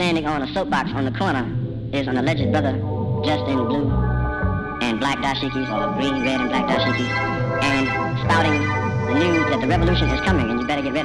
standing on a soapbox on the corner is an alleged brother dressed in blue and black dashikis, or green, red, and black dashikis, and spouting the news that the revolution is coming and you better get ready.